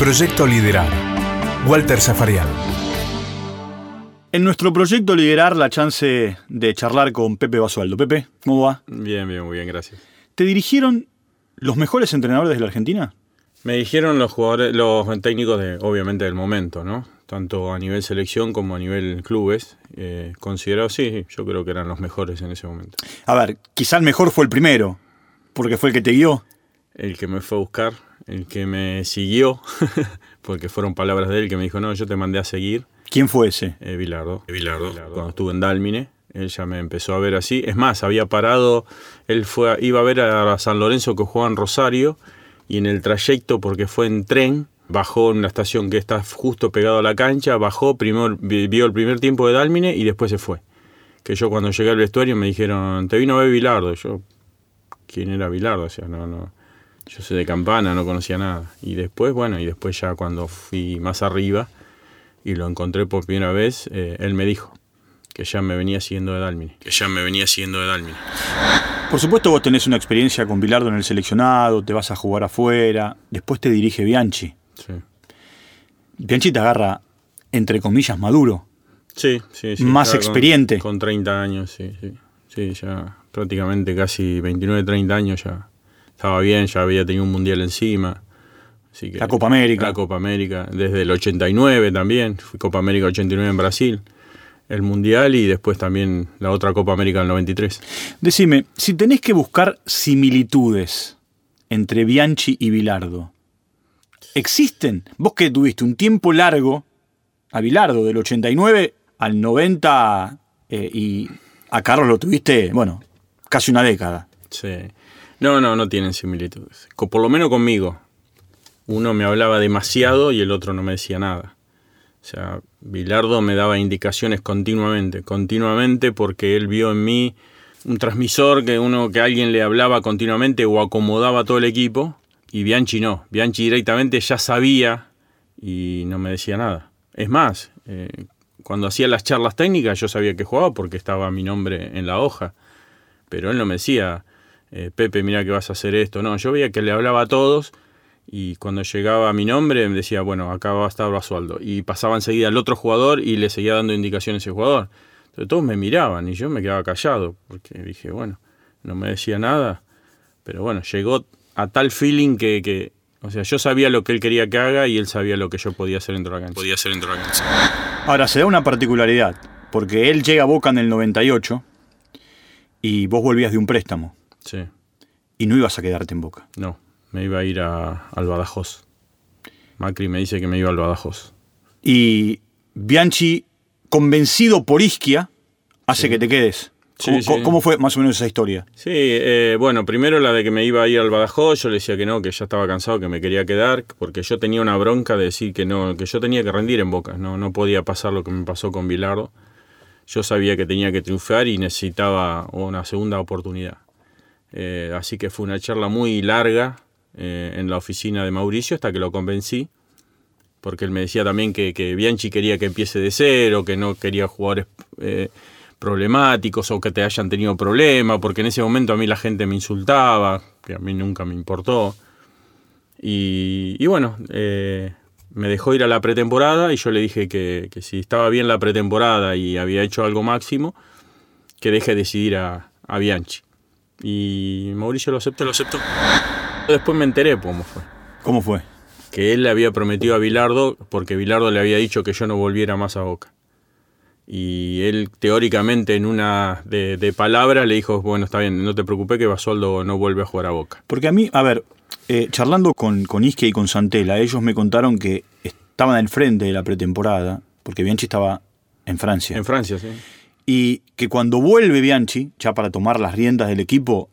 Proyecto Liderar. Walter Zafariano. En nuestro Proyecto Liderar, la chance de charlar con Pepe Basualdo. Pepe, ¿cómo va? Bien, bien, muy bien, gracias. ¿Te dirigieron los mejores entrenadores de la Argentina? Me dijeron los jugadores, los técnicos de, obviamente, del momento, ¿no? Tanto a nivel selección como a nivel clubes. Considerados, sí, yo creo que eran los mejores en ese momento. A ver, quizá el mejor fue el primero, porque fue el que te guió. El que me fue a buscar, el que me siguió, porque fueron palabras de él que me dijo, no, yo te mandé a seguir. ¿Quién fue ese? Bilardo. Bilardo. Cuando estuve en Dálmine. Él ya me empezó a ver así. Es más, había parado, él fue, iba a ver a San Lorenzo que jugaba en Rosario, y en el trayecto, porque fue en tren, bajó en una estación que está justo pegado a la cancha, bajó, primero, vio el primer tiempo de Dálmine y después se fue. Que yo cuando llegué al vestuario me dijeron, te vino a ver Bilardo. Yo, ¿quién era Bilardo? O sea, no, yo soy de Campana, no conocía nada. Y después, bueno, y después ya cuando fui más arriba y lo encontré por primera vez, él me dijo que ya me venía siguiendo de Dálmine. Por supuesto vos tenés una experiencia con Bilardo en el seleccionado, te vas a jugar afuera, después te dirige Bianchi. Sí. Bianchi te agarra, entre comillas, maduro. Sí. Más experiente. Con 30 años, sí. Sí, ya prácticamente casi 29, 30 años ya estaba bien, ya había tenido un mundial encima. Así que, la Copa América. La Copa América, desde el 89 también, fui Copa América 89 en Brasil. El Mundial y después también la otra Copa América del 93. Decime, si tenés que buscar similitudes entre Bianchi y Bilardo, ¿existen? Vos que tuviste un tiempo largo a Bilardo, del 89 al 90, y a Carlos lo tuviste, bueno, casi una década. Sí. No tienen similitudes. Por lo menos conmigo. Uno me hablaba demasiado y el otro no me decía nada. O sea, Bilardo me daba indicaciones continuamente porque él vio en mí un transmisor que alguien le hablaba continuamente o acomodaba a todo el equipo, y Bianchi no. Bianchi directamente ya sabía y no me decía nada. Es más, cuando hacía las charlas técnicas yo sabía que jugaba porque estaba mi nombre en la hoja, pero él no me decía, Pepe, mira que vas a hacer esto. No, yo veía que le hablaba a todos. Y cuando llegaba mi nombre me decía, bueno, acá va a estar Basualdo. Y pasaba enseguida al otro jugador y le seguía dando indicaciones a ese jugador. Entonces todos me miraban y yo me quedaba callado. Porque dije, bueno, no me decía nada. Pero bueno, llegó a tal feeling que o sea, yo sabía lo que él quería que haga y él sabía lo que yo podía hacer dentro de la cancha. Ahora, se da una particularidad. Porque él llega a Boca en el 98 y vos volvías de un préstamo. Sí. Y no ibas a quedarte en Boca. No. Me iba a ir al Badajoz. Macri me dice que me iba al Badajoz. Y Bianchi, convencido por Isquia, hace que te quedes. ¿Cómo fue más o menos esa historia? Sí, bueno, primero la de que me iba a ir al Badajoz, yo le decía que no, que ya estaba cansado, que me quería quedar, porque yo tenía una bronca de decir que no, que yo tenía que rendir en Boca, no podía pasar lo que me pasó con Bilardo. Yo sabía que tenía que triunfar y necesitaba una segunda oportunidad. Así que fue una charla muy larga. En la oficina de Mauricio hasta que lo convencí, porque él me decía también que Bianchi quería que empiece de cero, que no quería jugadores problemáticos o que te hayan tenido problemas, porque en ese momento a mí la gente me insultaba, que a mí nunca me importó, y bueno, me dejó ir a la pretemporada y yo le dije que si estaba bien la pretemporada y había hecho algo máximo, que deje de decidir a Bianchi, y Mauricio lo aceptó. Después me enteré cómo fue. ¿Cómo fue? Que él le había prometido a Bilardo, porque Bilardo le había dicho que yo no volviera más a Boca. Y él, teóricamente, en una de palabras, le dijo, bueno, está bien, no te preocupes que Basualdo no vuelve a jugar a Boca. Porque a mí, a ver, charlando con Isquia y con Santella, ellos me contaron que estaban al frente de la pretemporada, porque Bianchi estaba en Francia. En Francia, sí. Y que cuando vuelve Bianchi, ya para tomar las riendas del equipo,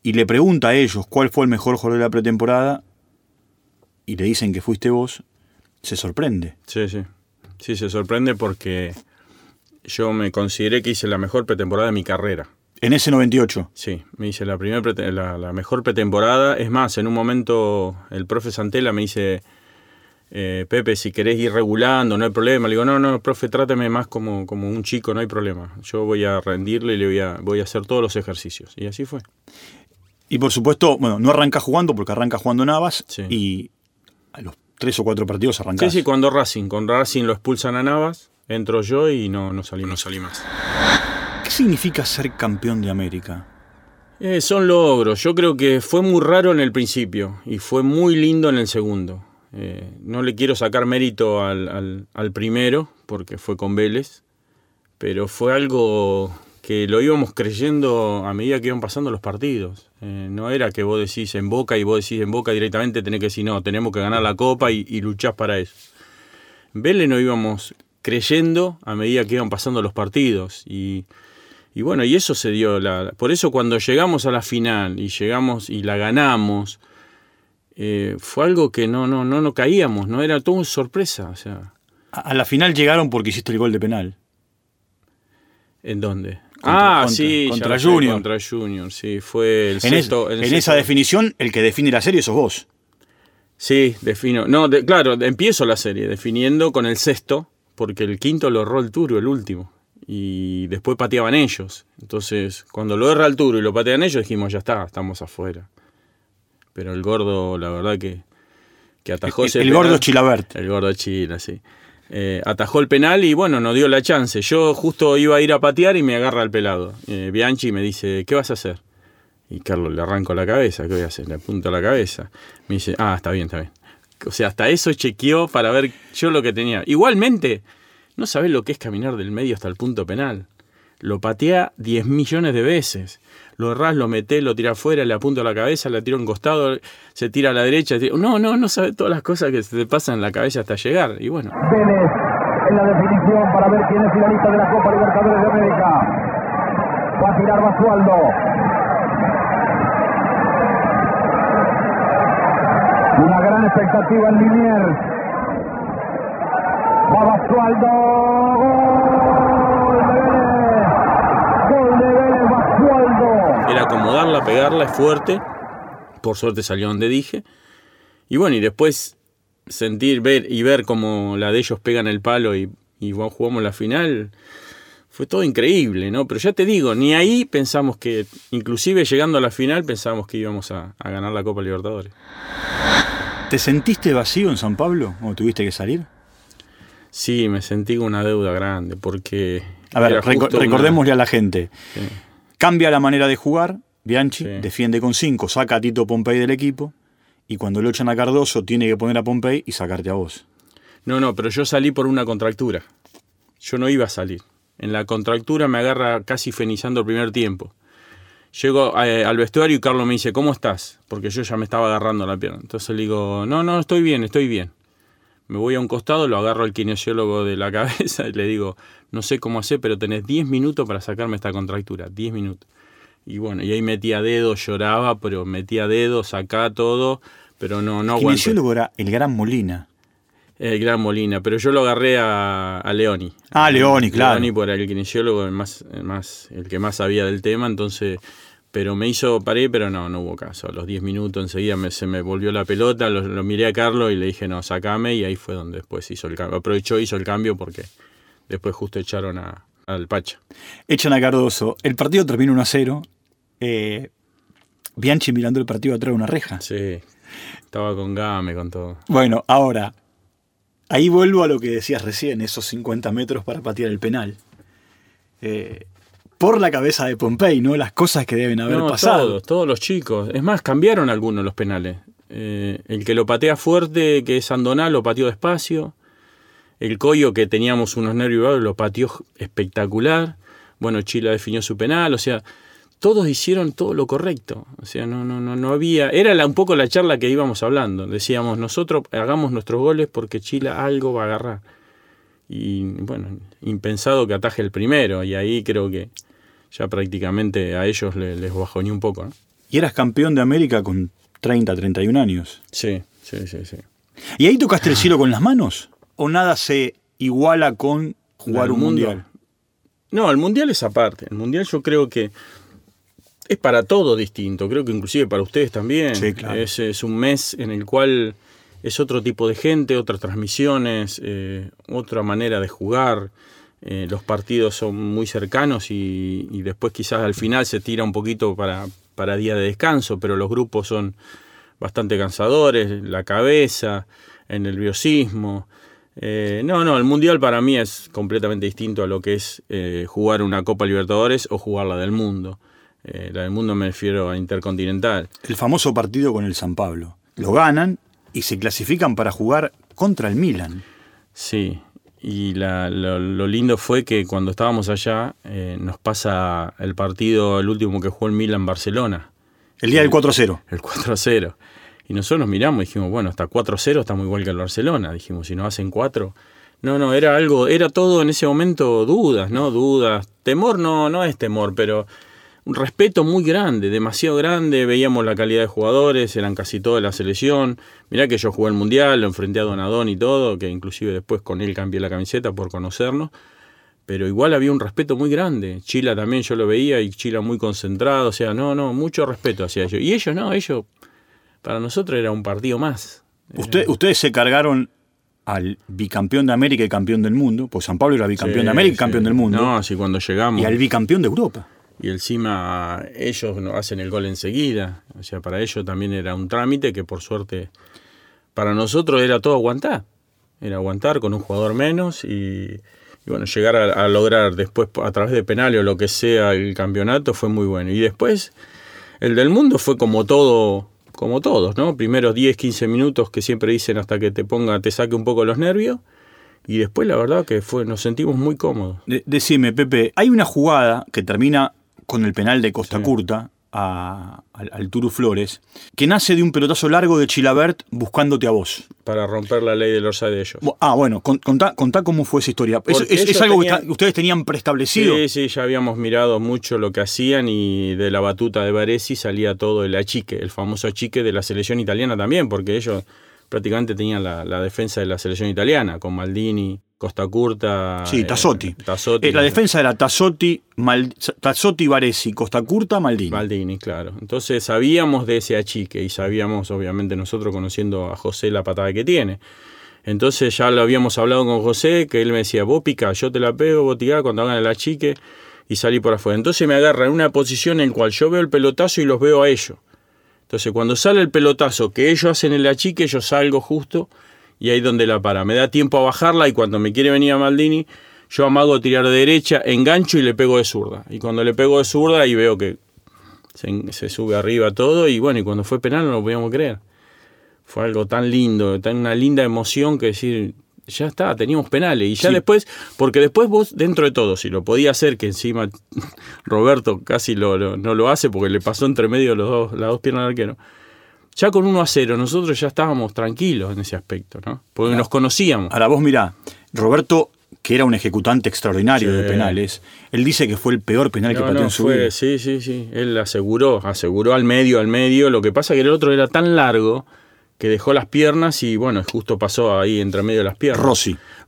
y le pregunta a ellos cuál fue el mejor jugador de la pretemporada y le dicen que fuiste vos, se sorprende. Sí. Sí, se sorprende porque yo me consideré que hice la mejor pretemporada de mi carrera. ¿En ese 98? Sí, me hice la mejor pretemporada. Es más, en un momento el profe Santella me dice, Pepe, si querés ir regulando, no hay problema. Le digo, no, profe, trátame más como un chico, no hay problema. Yo voy a rendirle y le voy a hacer todos los ejercicios. Y así fue. Y por supuesto, bueno, no arranca jugando porque arranca jugando Navas. Sí. Y a los 3 o 4 partidos arrancás. Sí, sí, cuando con Racing lo expulsan a Navas, entro yo y no salí más. ¿Qué significa ser campeón de América? Son logros. Yo creo que fue muy raro en el principio y fue muy lindo en el segundo. No le quiero sacar mérito al primero, porque fue con Vélez, pero fue algo que lo íbamos creyendo a medida que iban pasando los partidos. No era que vos decís en Boca y directamente tenés que decir no, tenemos que ganar la Copa y luchás para eso. Vélez no íbamos creyendo a medida que iban pasando los partidos y bueno, y eso se dio. Por eso cuando llegamos a la final y llegamos y la ganamos, fue algo que no caíamos, no era todo una sorpresa. O sea, a la final llegaron porque hiciste el gol de penal. ¿En dónde? Contra Junior. Contra Junior, sí, fue el sexto. En esa definición, el que define la serie sos vos. Sí, defino. No, claro, empiezo la serie definiendo con el sexto, porque el quinto lo erró el Turo, el último. Y después pateaban ellos. Entonces, cuando lo erra el Turo y lo patean ellos, dijimos, ya está, estamos afuera. Pero el gordo, la verdad que atajó ese penal. El gordo Chilaverde. El gordo Chila, sí. Atajó el penal y bueno, nos dio la chance. Yo justo iba a ir a patear y me agarra el pelado. Bianchi me dice, ¿qué vas a hacer? Y Carlos, le arranco la cabeza. ¿Qué voy a hacer? Le apunto la cabeza. Me dice, está bien. O sea, hasta eso chequeó para ver yo lo que tenía. Igualmente, no sabés lo que es caminar del medio hasta el punto penal. Lo patea 10 millones de veces. Lo errás, lo metés, lo tirás fuera, le apunto a la cabeza, le tiro a un costado, se tira a la derecha. No sabes todas las cosas que se te pasan en la cabeza hasta llegar. Y bueno. Vélez en la definición para ver quién es finalista de la Copa Libertadores de América. Va a tirar Basualdo. Una gran expectativa en Liniers. Va Basualdo. Era acomodarla, pegarla, es fuerte. Por suerte salió donde dije. Y bueno, y después sentir, ver cómo la de ellos pegan el palo y jugamos la final. Fue todo increíble, ¿no? Pero ya te digo, ni ahí pensamos que, inclusive llegando a la final, pensamos que íbamos a ganar la Copa Libertadores. ¿Te sentiste vacío en San Pablo? ¿O tuviste que salir? Sí, me sentí con una deuda grande, porque... A ver, recordémosle a la gente... Sí. Cambia la manera de jugar, Bianchi, sí. Defiende con 5, saca a Tito Pompey del equipo, y cuando lo echan a Cardoso tiene que poner a Pompey y sacarte a vos. No, pero yo salí por una contractura. Yo no iba a salir. En la contractura me agarra casi fenizando el primer tiempo. Llego al vestuario y Carlos me dice, ¿cómo estás? Porque yo ya me estaba agarrando la pierna. Entonces le digo, no, estoy bien. Me voy a un costado, lo agarro al kinesiólogo de la cabeza y le digo, no sé cómo hacer, pero tenés 10 minutos para sacarme esta contractura, 10 minutos. Y bueno, y ahí metía dedo, lloraba, pero metía dedo, sacaba todo, pero no aguanté. El kinesiólogo era el Gran Molina. El Gran Molina, pero yo lo agarré a Leoni. Leoni, claro. Leoni era el kinesiólogo, el que más sabía del tema, entonces... Pero me hizo parar, pero no hubo caso. A los 10 minutos enseguida se me volvió la pelota, lo miré a Carlos y le dije, no, sacame. Y ahí fue donde después hizo el cambio. Aprovechó, hizo el cambio porque después justo echaron al Pacha. Echan a Cardoso. El partido termina 1-0. Bianchi mirando el partido atrás de una reja. Sí, estaba con Game, con todo. Bueno, ahora, ahí vuelvo a lo que decías recién, esos 50 metros para patear el penal. Por la cabeza de Pompey, ¿no? Las cosas que deben haber pasado. Todos los chicos. Es más, cambiaron algunos los penales. El que lo patea fuerte, que es Andoná, lo pateó despacio. El Coyo, que teníamos unos nervios, lo pateó espectacular. Bueno, Chila definió su penal. O sea, todos hicieron todo lo correcto. O sea, no había... Era un poco la charla que íbamos hablando. Decíamos, nosotros hagamos nuestros goles porque Chila algo va a agarrar. Y bueno, impensado que ataje el primero. Y ahí creo que... ya prácticamente a ellos les bajoné un poco, ¿no? Y eras campeón de América con 30, 31 años. Sí. ¿Y ahí tocaste el cielo con las manos? ¿O nada se iguala con jugar un mundial? No, el mundial es aparte. El mundial yo creo que es para todo distinto. Creo que inclusive para ustedes también. Sí, claro. Es un mes en el cual es otro tipo de gente, otras transmisiones, otra manera de jugar... los partidos son muy cercanos y después quizás al final se tira un poquito para día de descanso, pero los grupos son bastante cansadores, la cabeza, el nerviosismo. El Mundial para mí es completamente distinto a lo que es jugar una Copa Libertadores o jugar la del Mundo. La del Mundo me refiero a Intercontinental. El famoso partido con el San Pablo. Lo ganan y se clasifican para jugar contra el Milan. Sí, y lo lindo fue que cuando estábamos allá nos pasa el partido, el último que jugó el Milan, Barcelona. El día del 4-0. El 4-0. Y nosotros nos miramos y dijimos, bueno, hasta 4-0 estamos igual que el Barcelona. Dijimos, si nos hacen 4... No, era algo, era todo en ese momento dudas, ¿no? Dudas. Temor no es temor, pero un respeto muy grande, demasiado grande. Veíamos la calidad de jugadores, eran casi toda la selección. Mirá que yo jugué el Mundial, lo enfrenté a Donadoni y todo, que inclusive después con él cambié la camiseta por conocernos. Pero igual había un respeto muy grande. Chila también yo lo veía y Chila muy concentrado. O sea, mucho respeto hacia ellos. Y ellos ellos... Para nosotros era un partido más. Ustedes se cargaron al bicampeón de América y campeón del mundo, pues San Pablo era bicampeón de América y campeón del mundo. No, así cuando llegamos. Y al bicampeón de Europa. Y encima ellos hacen el gol enseguida. O sea, para ellos también era un trámite que por suerte para nosotros era todo aguantar. Era aguantar con un jugador menos y bueno, llegar a lograr después a través de penales o lo que sea el campeonato fue muy bueno. Y después el del mundo fue como todo... Como todos, ¿no? Primeros 10, 15 minutos que siempre dicen hasta que te saque un poco los nervios. Y después, la verdad, que nos sentimos muy cómodos. Decime, Pepe, hay una jugada que termina con el penal de Costacurta al Turu Flores, que nace de un pelotazo largo de Chilaverde buscándote a vos. Para romper la ley del offside de ellos. Ah, bueno, contá cómo fue esa historia. ¿Es algo que ustedes tenían preestablecido? Sí, ya habíamos mirado mucho lo que hacían y de la batuta de Baresi salía todo el achique, el famoso achique de la selección italiana también, porque ellos prácticamente tenían la defensa de la selección italiana, con Maldini, Costacurta... Sí, Tassotti. La defensa era Tassotti, Baresi, Costacurta, Maldini. Maldini, claro. Entonces sabíamos de ese achique y sabíamos, obviamente, nosotros conociendo a José la patada que tiene. Entonces ya lo habíamos hablado con José, que él me decía, vos pica, yo te la pego, vos tirá cuando hagan el achique y salí por afuera. Entonces me agarra en una posición en la cual yo veo el pelotazo y los veo a ellos. Entonces cuando sale el pelotazo que ellos hacen el achique, yo salgo justo y ahí donde la para. Me da tiempo a bajarla y cuando me quiere venir a Maldini, yo amago tirar de derecha, engancho y le pego de zurda. Y cuando le pego de zurda ahí veo que se sube arriba todo y bueno, y cuando fue penal no lo podíamos creer. Fue algo tan lindo, una linda emoción que decir, ya está, teníamos penales. Y ya sí. Después, porque después vos dentro de todo, si lo podía hacer, que encima Roberto casi no lo hace porque le pasó entre medio las dos piernas del arquero. Ya con 1-0 nosotros ya estábamos tranquilos en ese aspecto, ¿no? Porque nos conocíamos. Ahora vos mirá, Roberto, que era un ejecutante extraordinario de penales, él dice que fue el peor penal que pateó en su vida. Sí, él aseguró al medio. Lo que pasa es que el otro era tan largo que dejó las piernas y bueno, justo pasó ahí entre medio de las piernas.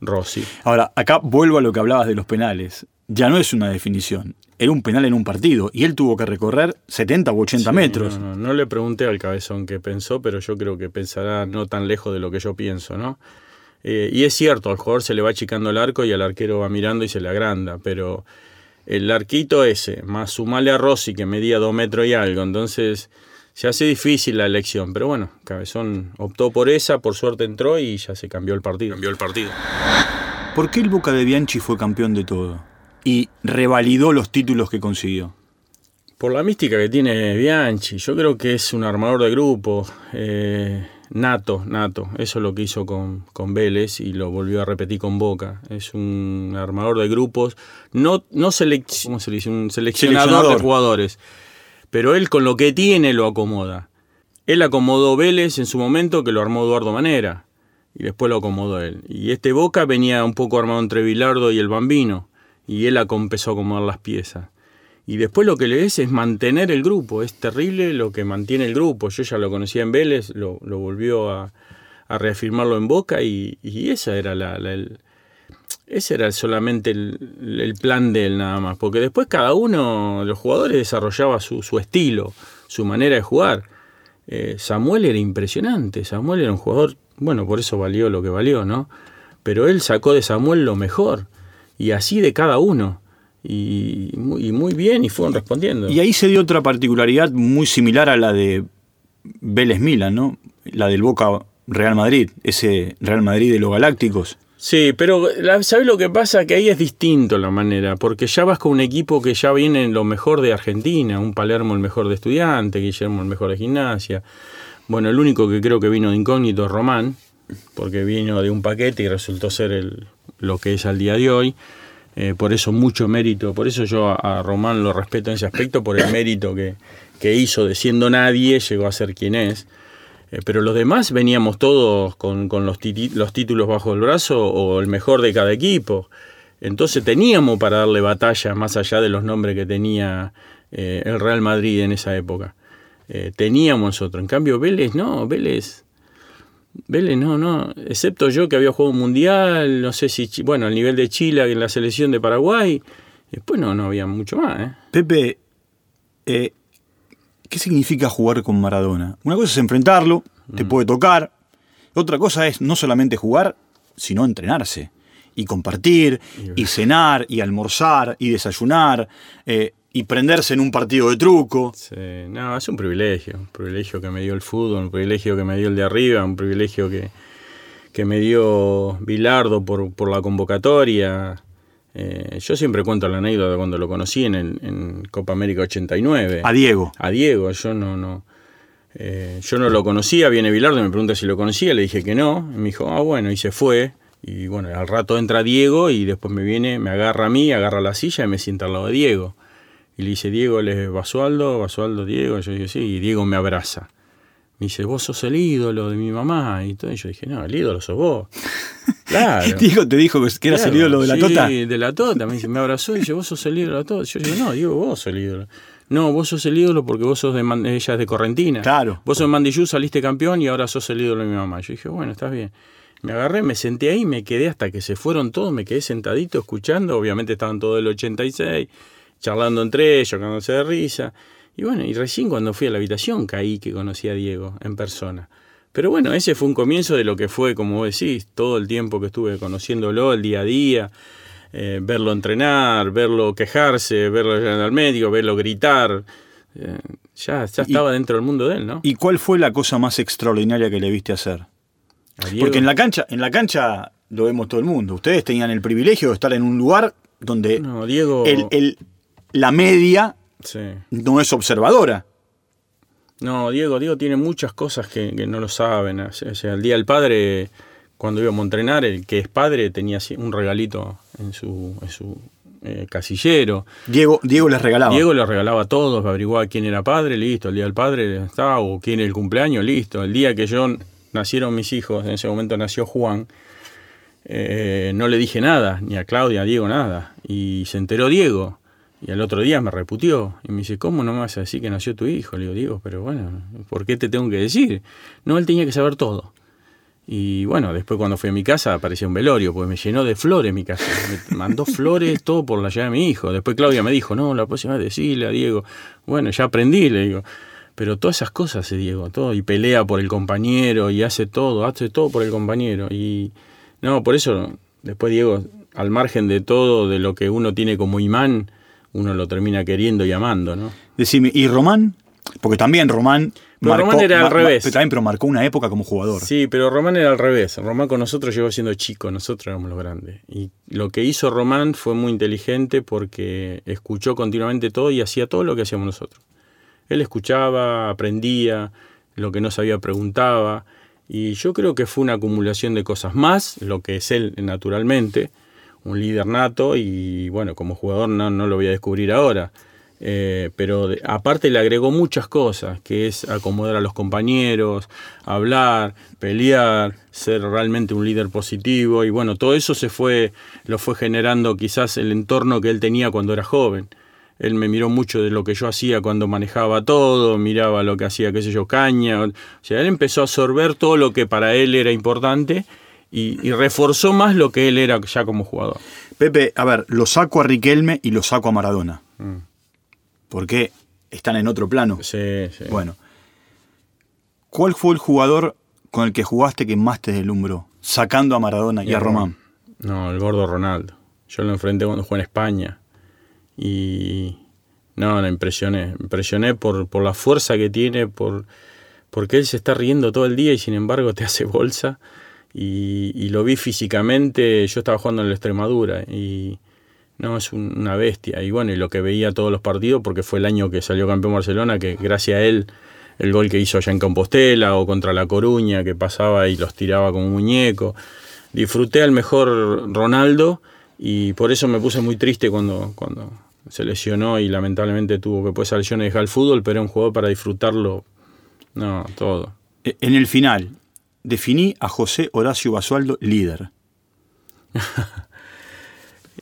Rossi. Ahora, acá vuelvo a lo que hablabas de los penales. Ya no es una definición. Era un penal en un partido y él tuvo que recorrer 70 u 80 metros. No le pregunté al cabezón qué pensó, pero yo creo que pensará no tan lejos de lo que yo pienso, ¿no? Y es cierto, al jugador se le va achicando el arco y al arquero va mirando y se le agranda, pero el arquito ese, más sumale a Rossi que medía 2 metros y algo, entonces... Se hace difícil la elección, pero bueno, Cabezón optó por esa, por suerte entró y ya se cambió el partido. ¿Por qué el Boca de Bianchi fue campeón de todo y revalidó los títulos que consiguió? Por la mística que tiene Bianchi. Yo creo que es un armador de grupo, nato. Eso es lo que hizo con Vélez y lo volvió a repetir con Boca. Es un armador de grupos, un seleccionador de jugadores. Pero él con lo que tiene lo acomoda. Él acomodó Vélez en su momento, que lo armó Eduardo Manera. Y después lo acomodó él. Y este Boca venía un poco armado entre Bilardo y el Bambino. Y él empezó a acomodar las piezas. Y después lo que le es mantener el grupo. Es terrible lo que mantiene el grupo. Yo ya lo conocía en Vélez, lo volvió a reafirmarlo en Boca. Y esa era ese era solamente el plan de él nada más, porque después cada uno de los jugadores desarrollaba su estilo, su manera de jugar. Samuel era impresionante, Samuel era un jugador, bueno, por eso valió lo que valió, ¿no? Pero él sacó de Samuel lo mejor, y así de cada uno, y muy bien, y fueron respondiendo. Y ahí se dio otra particularidad muy similar a la de Vélez Milan, ¿no? La del Boca Real Madrid, ese Real Madrid de los galácticos. Sí, pero ¿sabes lo que pasa? Que ahí es distinto la manera, porque ya vas con un equipo que ya viene lo mejor de Argentina, un Palermo el mejor de Estudiantes, Guillermo el mejor de Gimnasia. Bueno, el único que creo que vino de incógnito es Román, porque vino de un paquete y resultó ser lo que es al día de hoy. Por eso mucho mérito, por eso yo a Román lo respeto en ese aspecto, por el mérito que hizo de siendo nadie, llegó a ser quien es. Pero los demás veníamos todos con los títulos bajo el brazo o el mejor de cada equipo. Entonces teníamos para darle batalla más allá de los nombres que tenía el Real Madrid en esa época. Teníamos otro. En cambio Vélez no, Vélez no, excepto yo que había jugado un mundial, no sé si, bueno, al nivel de Chile en la selección de Paraguay, después no había mucho más. Pepe, ¿qué significa jugar con Maradona? Una cosa es enfrentarlo, te puede tocar. Otra cosa es no solamente jugar, sino entrenarse. Y compartir, y cenar, y almorzar, y desayunar, y prenderse en un partido de truco. Sí, no, es un privilegio que me dio el fútbol, un privilegio que me dio el de arriba, un privilegio que me dio Bilardo por la convocatoria. Yo siempre cuento la anécdota de cuando lo conocí en Copa América 89. A Diego, yo no lo conocía, viene Bilardo y me pregunta si lo conocía, le dije que no, y me dijo, ah bueno, y se fue, y bueno, al rato entra Diego y después me viene, me agarra a mí, agarra la silla y me sienta al lado de Diego. Y le dice, Diego, él es Basualdo, Diego, y yo dije, sí, y Diego me abraza. Me dice, vos sos el ídolo de mi mamá. Y todo. Y yo dije, no, el ídolo sos vos. Claro. Diego te dijo que eras el ídolo de la Tota. Sí, de la Tota. Me dice, me abrazó y dice, vos sos el ídolo de la Tota. Yo digo, no, Diego, vos sos el ídolo. No, vos sos el ídolo porque vos sos ella es de Correntina. Claro. Vos sos de Mandiyú, saliste campeón y ahora sos el ídolo de mi mamá. Yo dije, bueno, estás bien. Me agarré, me senté ahí, me quedé hasta que se fueron todos, me quedé sentadito escuchando. Obviamente estaban todos del 86, charlando entre ellos, cagándose de risa. Y bueno, y recién cuando fui a la habitación caí que conocí a Diego en persona. Pero bueno, ese fue un comienzo de lo que fue, como vos decís, todo el tiempo que estuve conociéndolo, el día a día, verlo entrenar, verlo quejarse, verlo llegar al médico, verlo gritar. Ya estaba dentro del mundo de él, ¿no? ¿Y cuál fue la cosa más extraordinaria que le viste hacer? Porque en la cancha lo vemos todo el mundo. Ustedes tenían el privilegio de estar en un lugar donde la media... Sí. No es observadora. No, Diego tiene muchas cosas que no lo saben. O sea, el día del padre, cuando íbamos a entrenar, el que es padre tenía un regalito en su casillero. Diego les regalaba. Diego les regalaba a todos, averiguaba quién era padre, listo. El día del padre estaba, o quién era el cumpleaños, listo. El día que nacieron mis hijos, en ese momento nació Juan, no le dije nada, ni a Claudia, a Diego, nada. Y se enteró Diego. Y al otro día me reputió y me dice, ¿cómo no me vas a decir que nació tu hijo? Le digo, Diego, pero bueno, ¿por qué te tengo que decir? No, él tenía que saber todo. Y bueno, después cuando fui a mi casa aparecía un velorio, pues me llenó de flores mi casa. Me mandó flores, todo por la llave de mi hijo. Después Claudia me dijo, no, la próxima vez decirle a Diego. Bueno, ya aprendí, le digo. Pero todas esas cosas hace Diego, todo. Y pelea por el compañero y hace todo por el compañero. Y no, por eso después Diego, al margen de todo, de lo que uno tiene como imán, uno lo termina queriendo y amando, ¿no? Decime, ¿y Román? Porque también Román era al revés. Pero marcó una época como jugador. Sí, pero Román era al revés. Román con nosotros llegó siendo chico, nosotros éramos los grandes. Y lo que hizo Román fue muy inteligente porque escuchó continuamente todo y hacía todo lo que hacíamos nosotros. Él escuchaba, aprendía, lo que no sabía preguntaba. Y yo creo que fue una acumulación de cosas más, lo que es él naturalmente, un líder nato y, bueno, como jugador no lo voy a descubrir ahora. Pero aparte le agregó muchas cosas, que es acomodar a los compañeros, hablar, pelear, ser realmente un líder positivo. Y, bueno, todo eso lo fue generando quizás el entorno que él tenía cuando era joven. Él me miró mucho de lo que yo hacía cuando manejaba todo, miraba lo que hacía, qué sé yo, Caña. O sea, él empezó a absorber todo lo que para él era importante. Y reforzó más lo que él era ya como jugador. Pepe, a ver, lo saco a Riquelme y lo saco a Maradona. Porque están en otro plano. Sí, sí. Bueno, ¿cuál fue el jugador con el que jugaste que más te deslumbró? Sacando a Maradona y a Román. No, el gordo Ronaldo. Yo lo enfrenté cuando jugué en España. Y no, impresioné por la fuerza que tiene, por... porque él se está riendo todo el día y sin embargo te hace bolsa. Y lo vi físicamente, yo estaba jugando en la Extremadura y no, es una bestia. Y bueno, y lo que veía todos los partidos, porque fue el año que salió campeón Barcelona, que gracias a él, el gol que hizo allá en Compostela o contra La Coruña, que pasaba y los tiraba como un muñeco. Disfruté al mejor Ronaldo y por eso me puse muy triste cuando se lesionó y lamentablemente tuvo que ponerse a lesiones y dejar el fútbol, pero era un jugador para disfrutarlo, no, todo. En el final, definí a José Horacio Basualdo líder.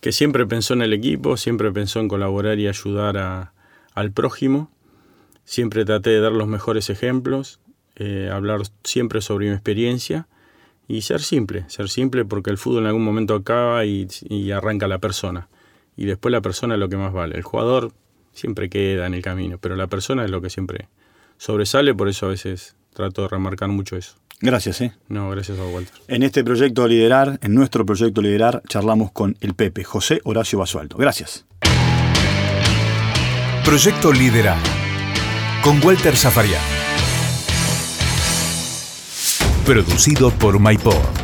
Que siempre pensó en el equipo, siempre pensó en colaborar y ayudar al prójimo. Siempre traté de dar los mejores ejemplos, hablar siempre sobre mi experiencia y ser simple porque el fútbol en algún momento acaba y arranca la persona. Y después la persona es lo que más vale. El jugador siempre queda en el camino, pero la persona es lo que siempre sobresale, por eso a veces trato de remarcar mucho eso. Gracias, ¿eh? No, gracias a Walter. En este proyecto Liderar, en nuestro proyecto Liderar, charlamos con el Pepe, José Horacio Basualdo. Gracias. Proyecto Liderar, con Walter Zafariano. Producido por MyPod.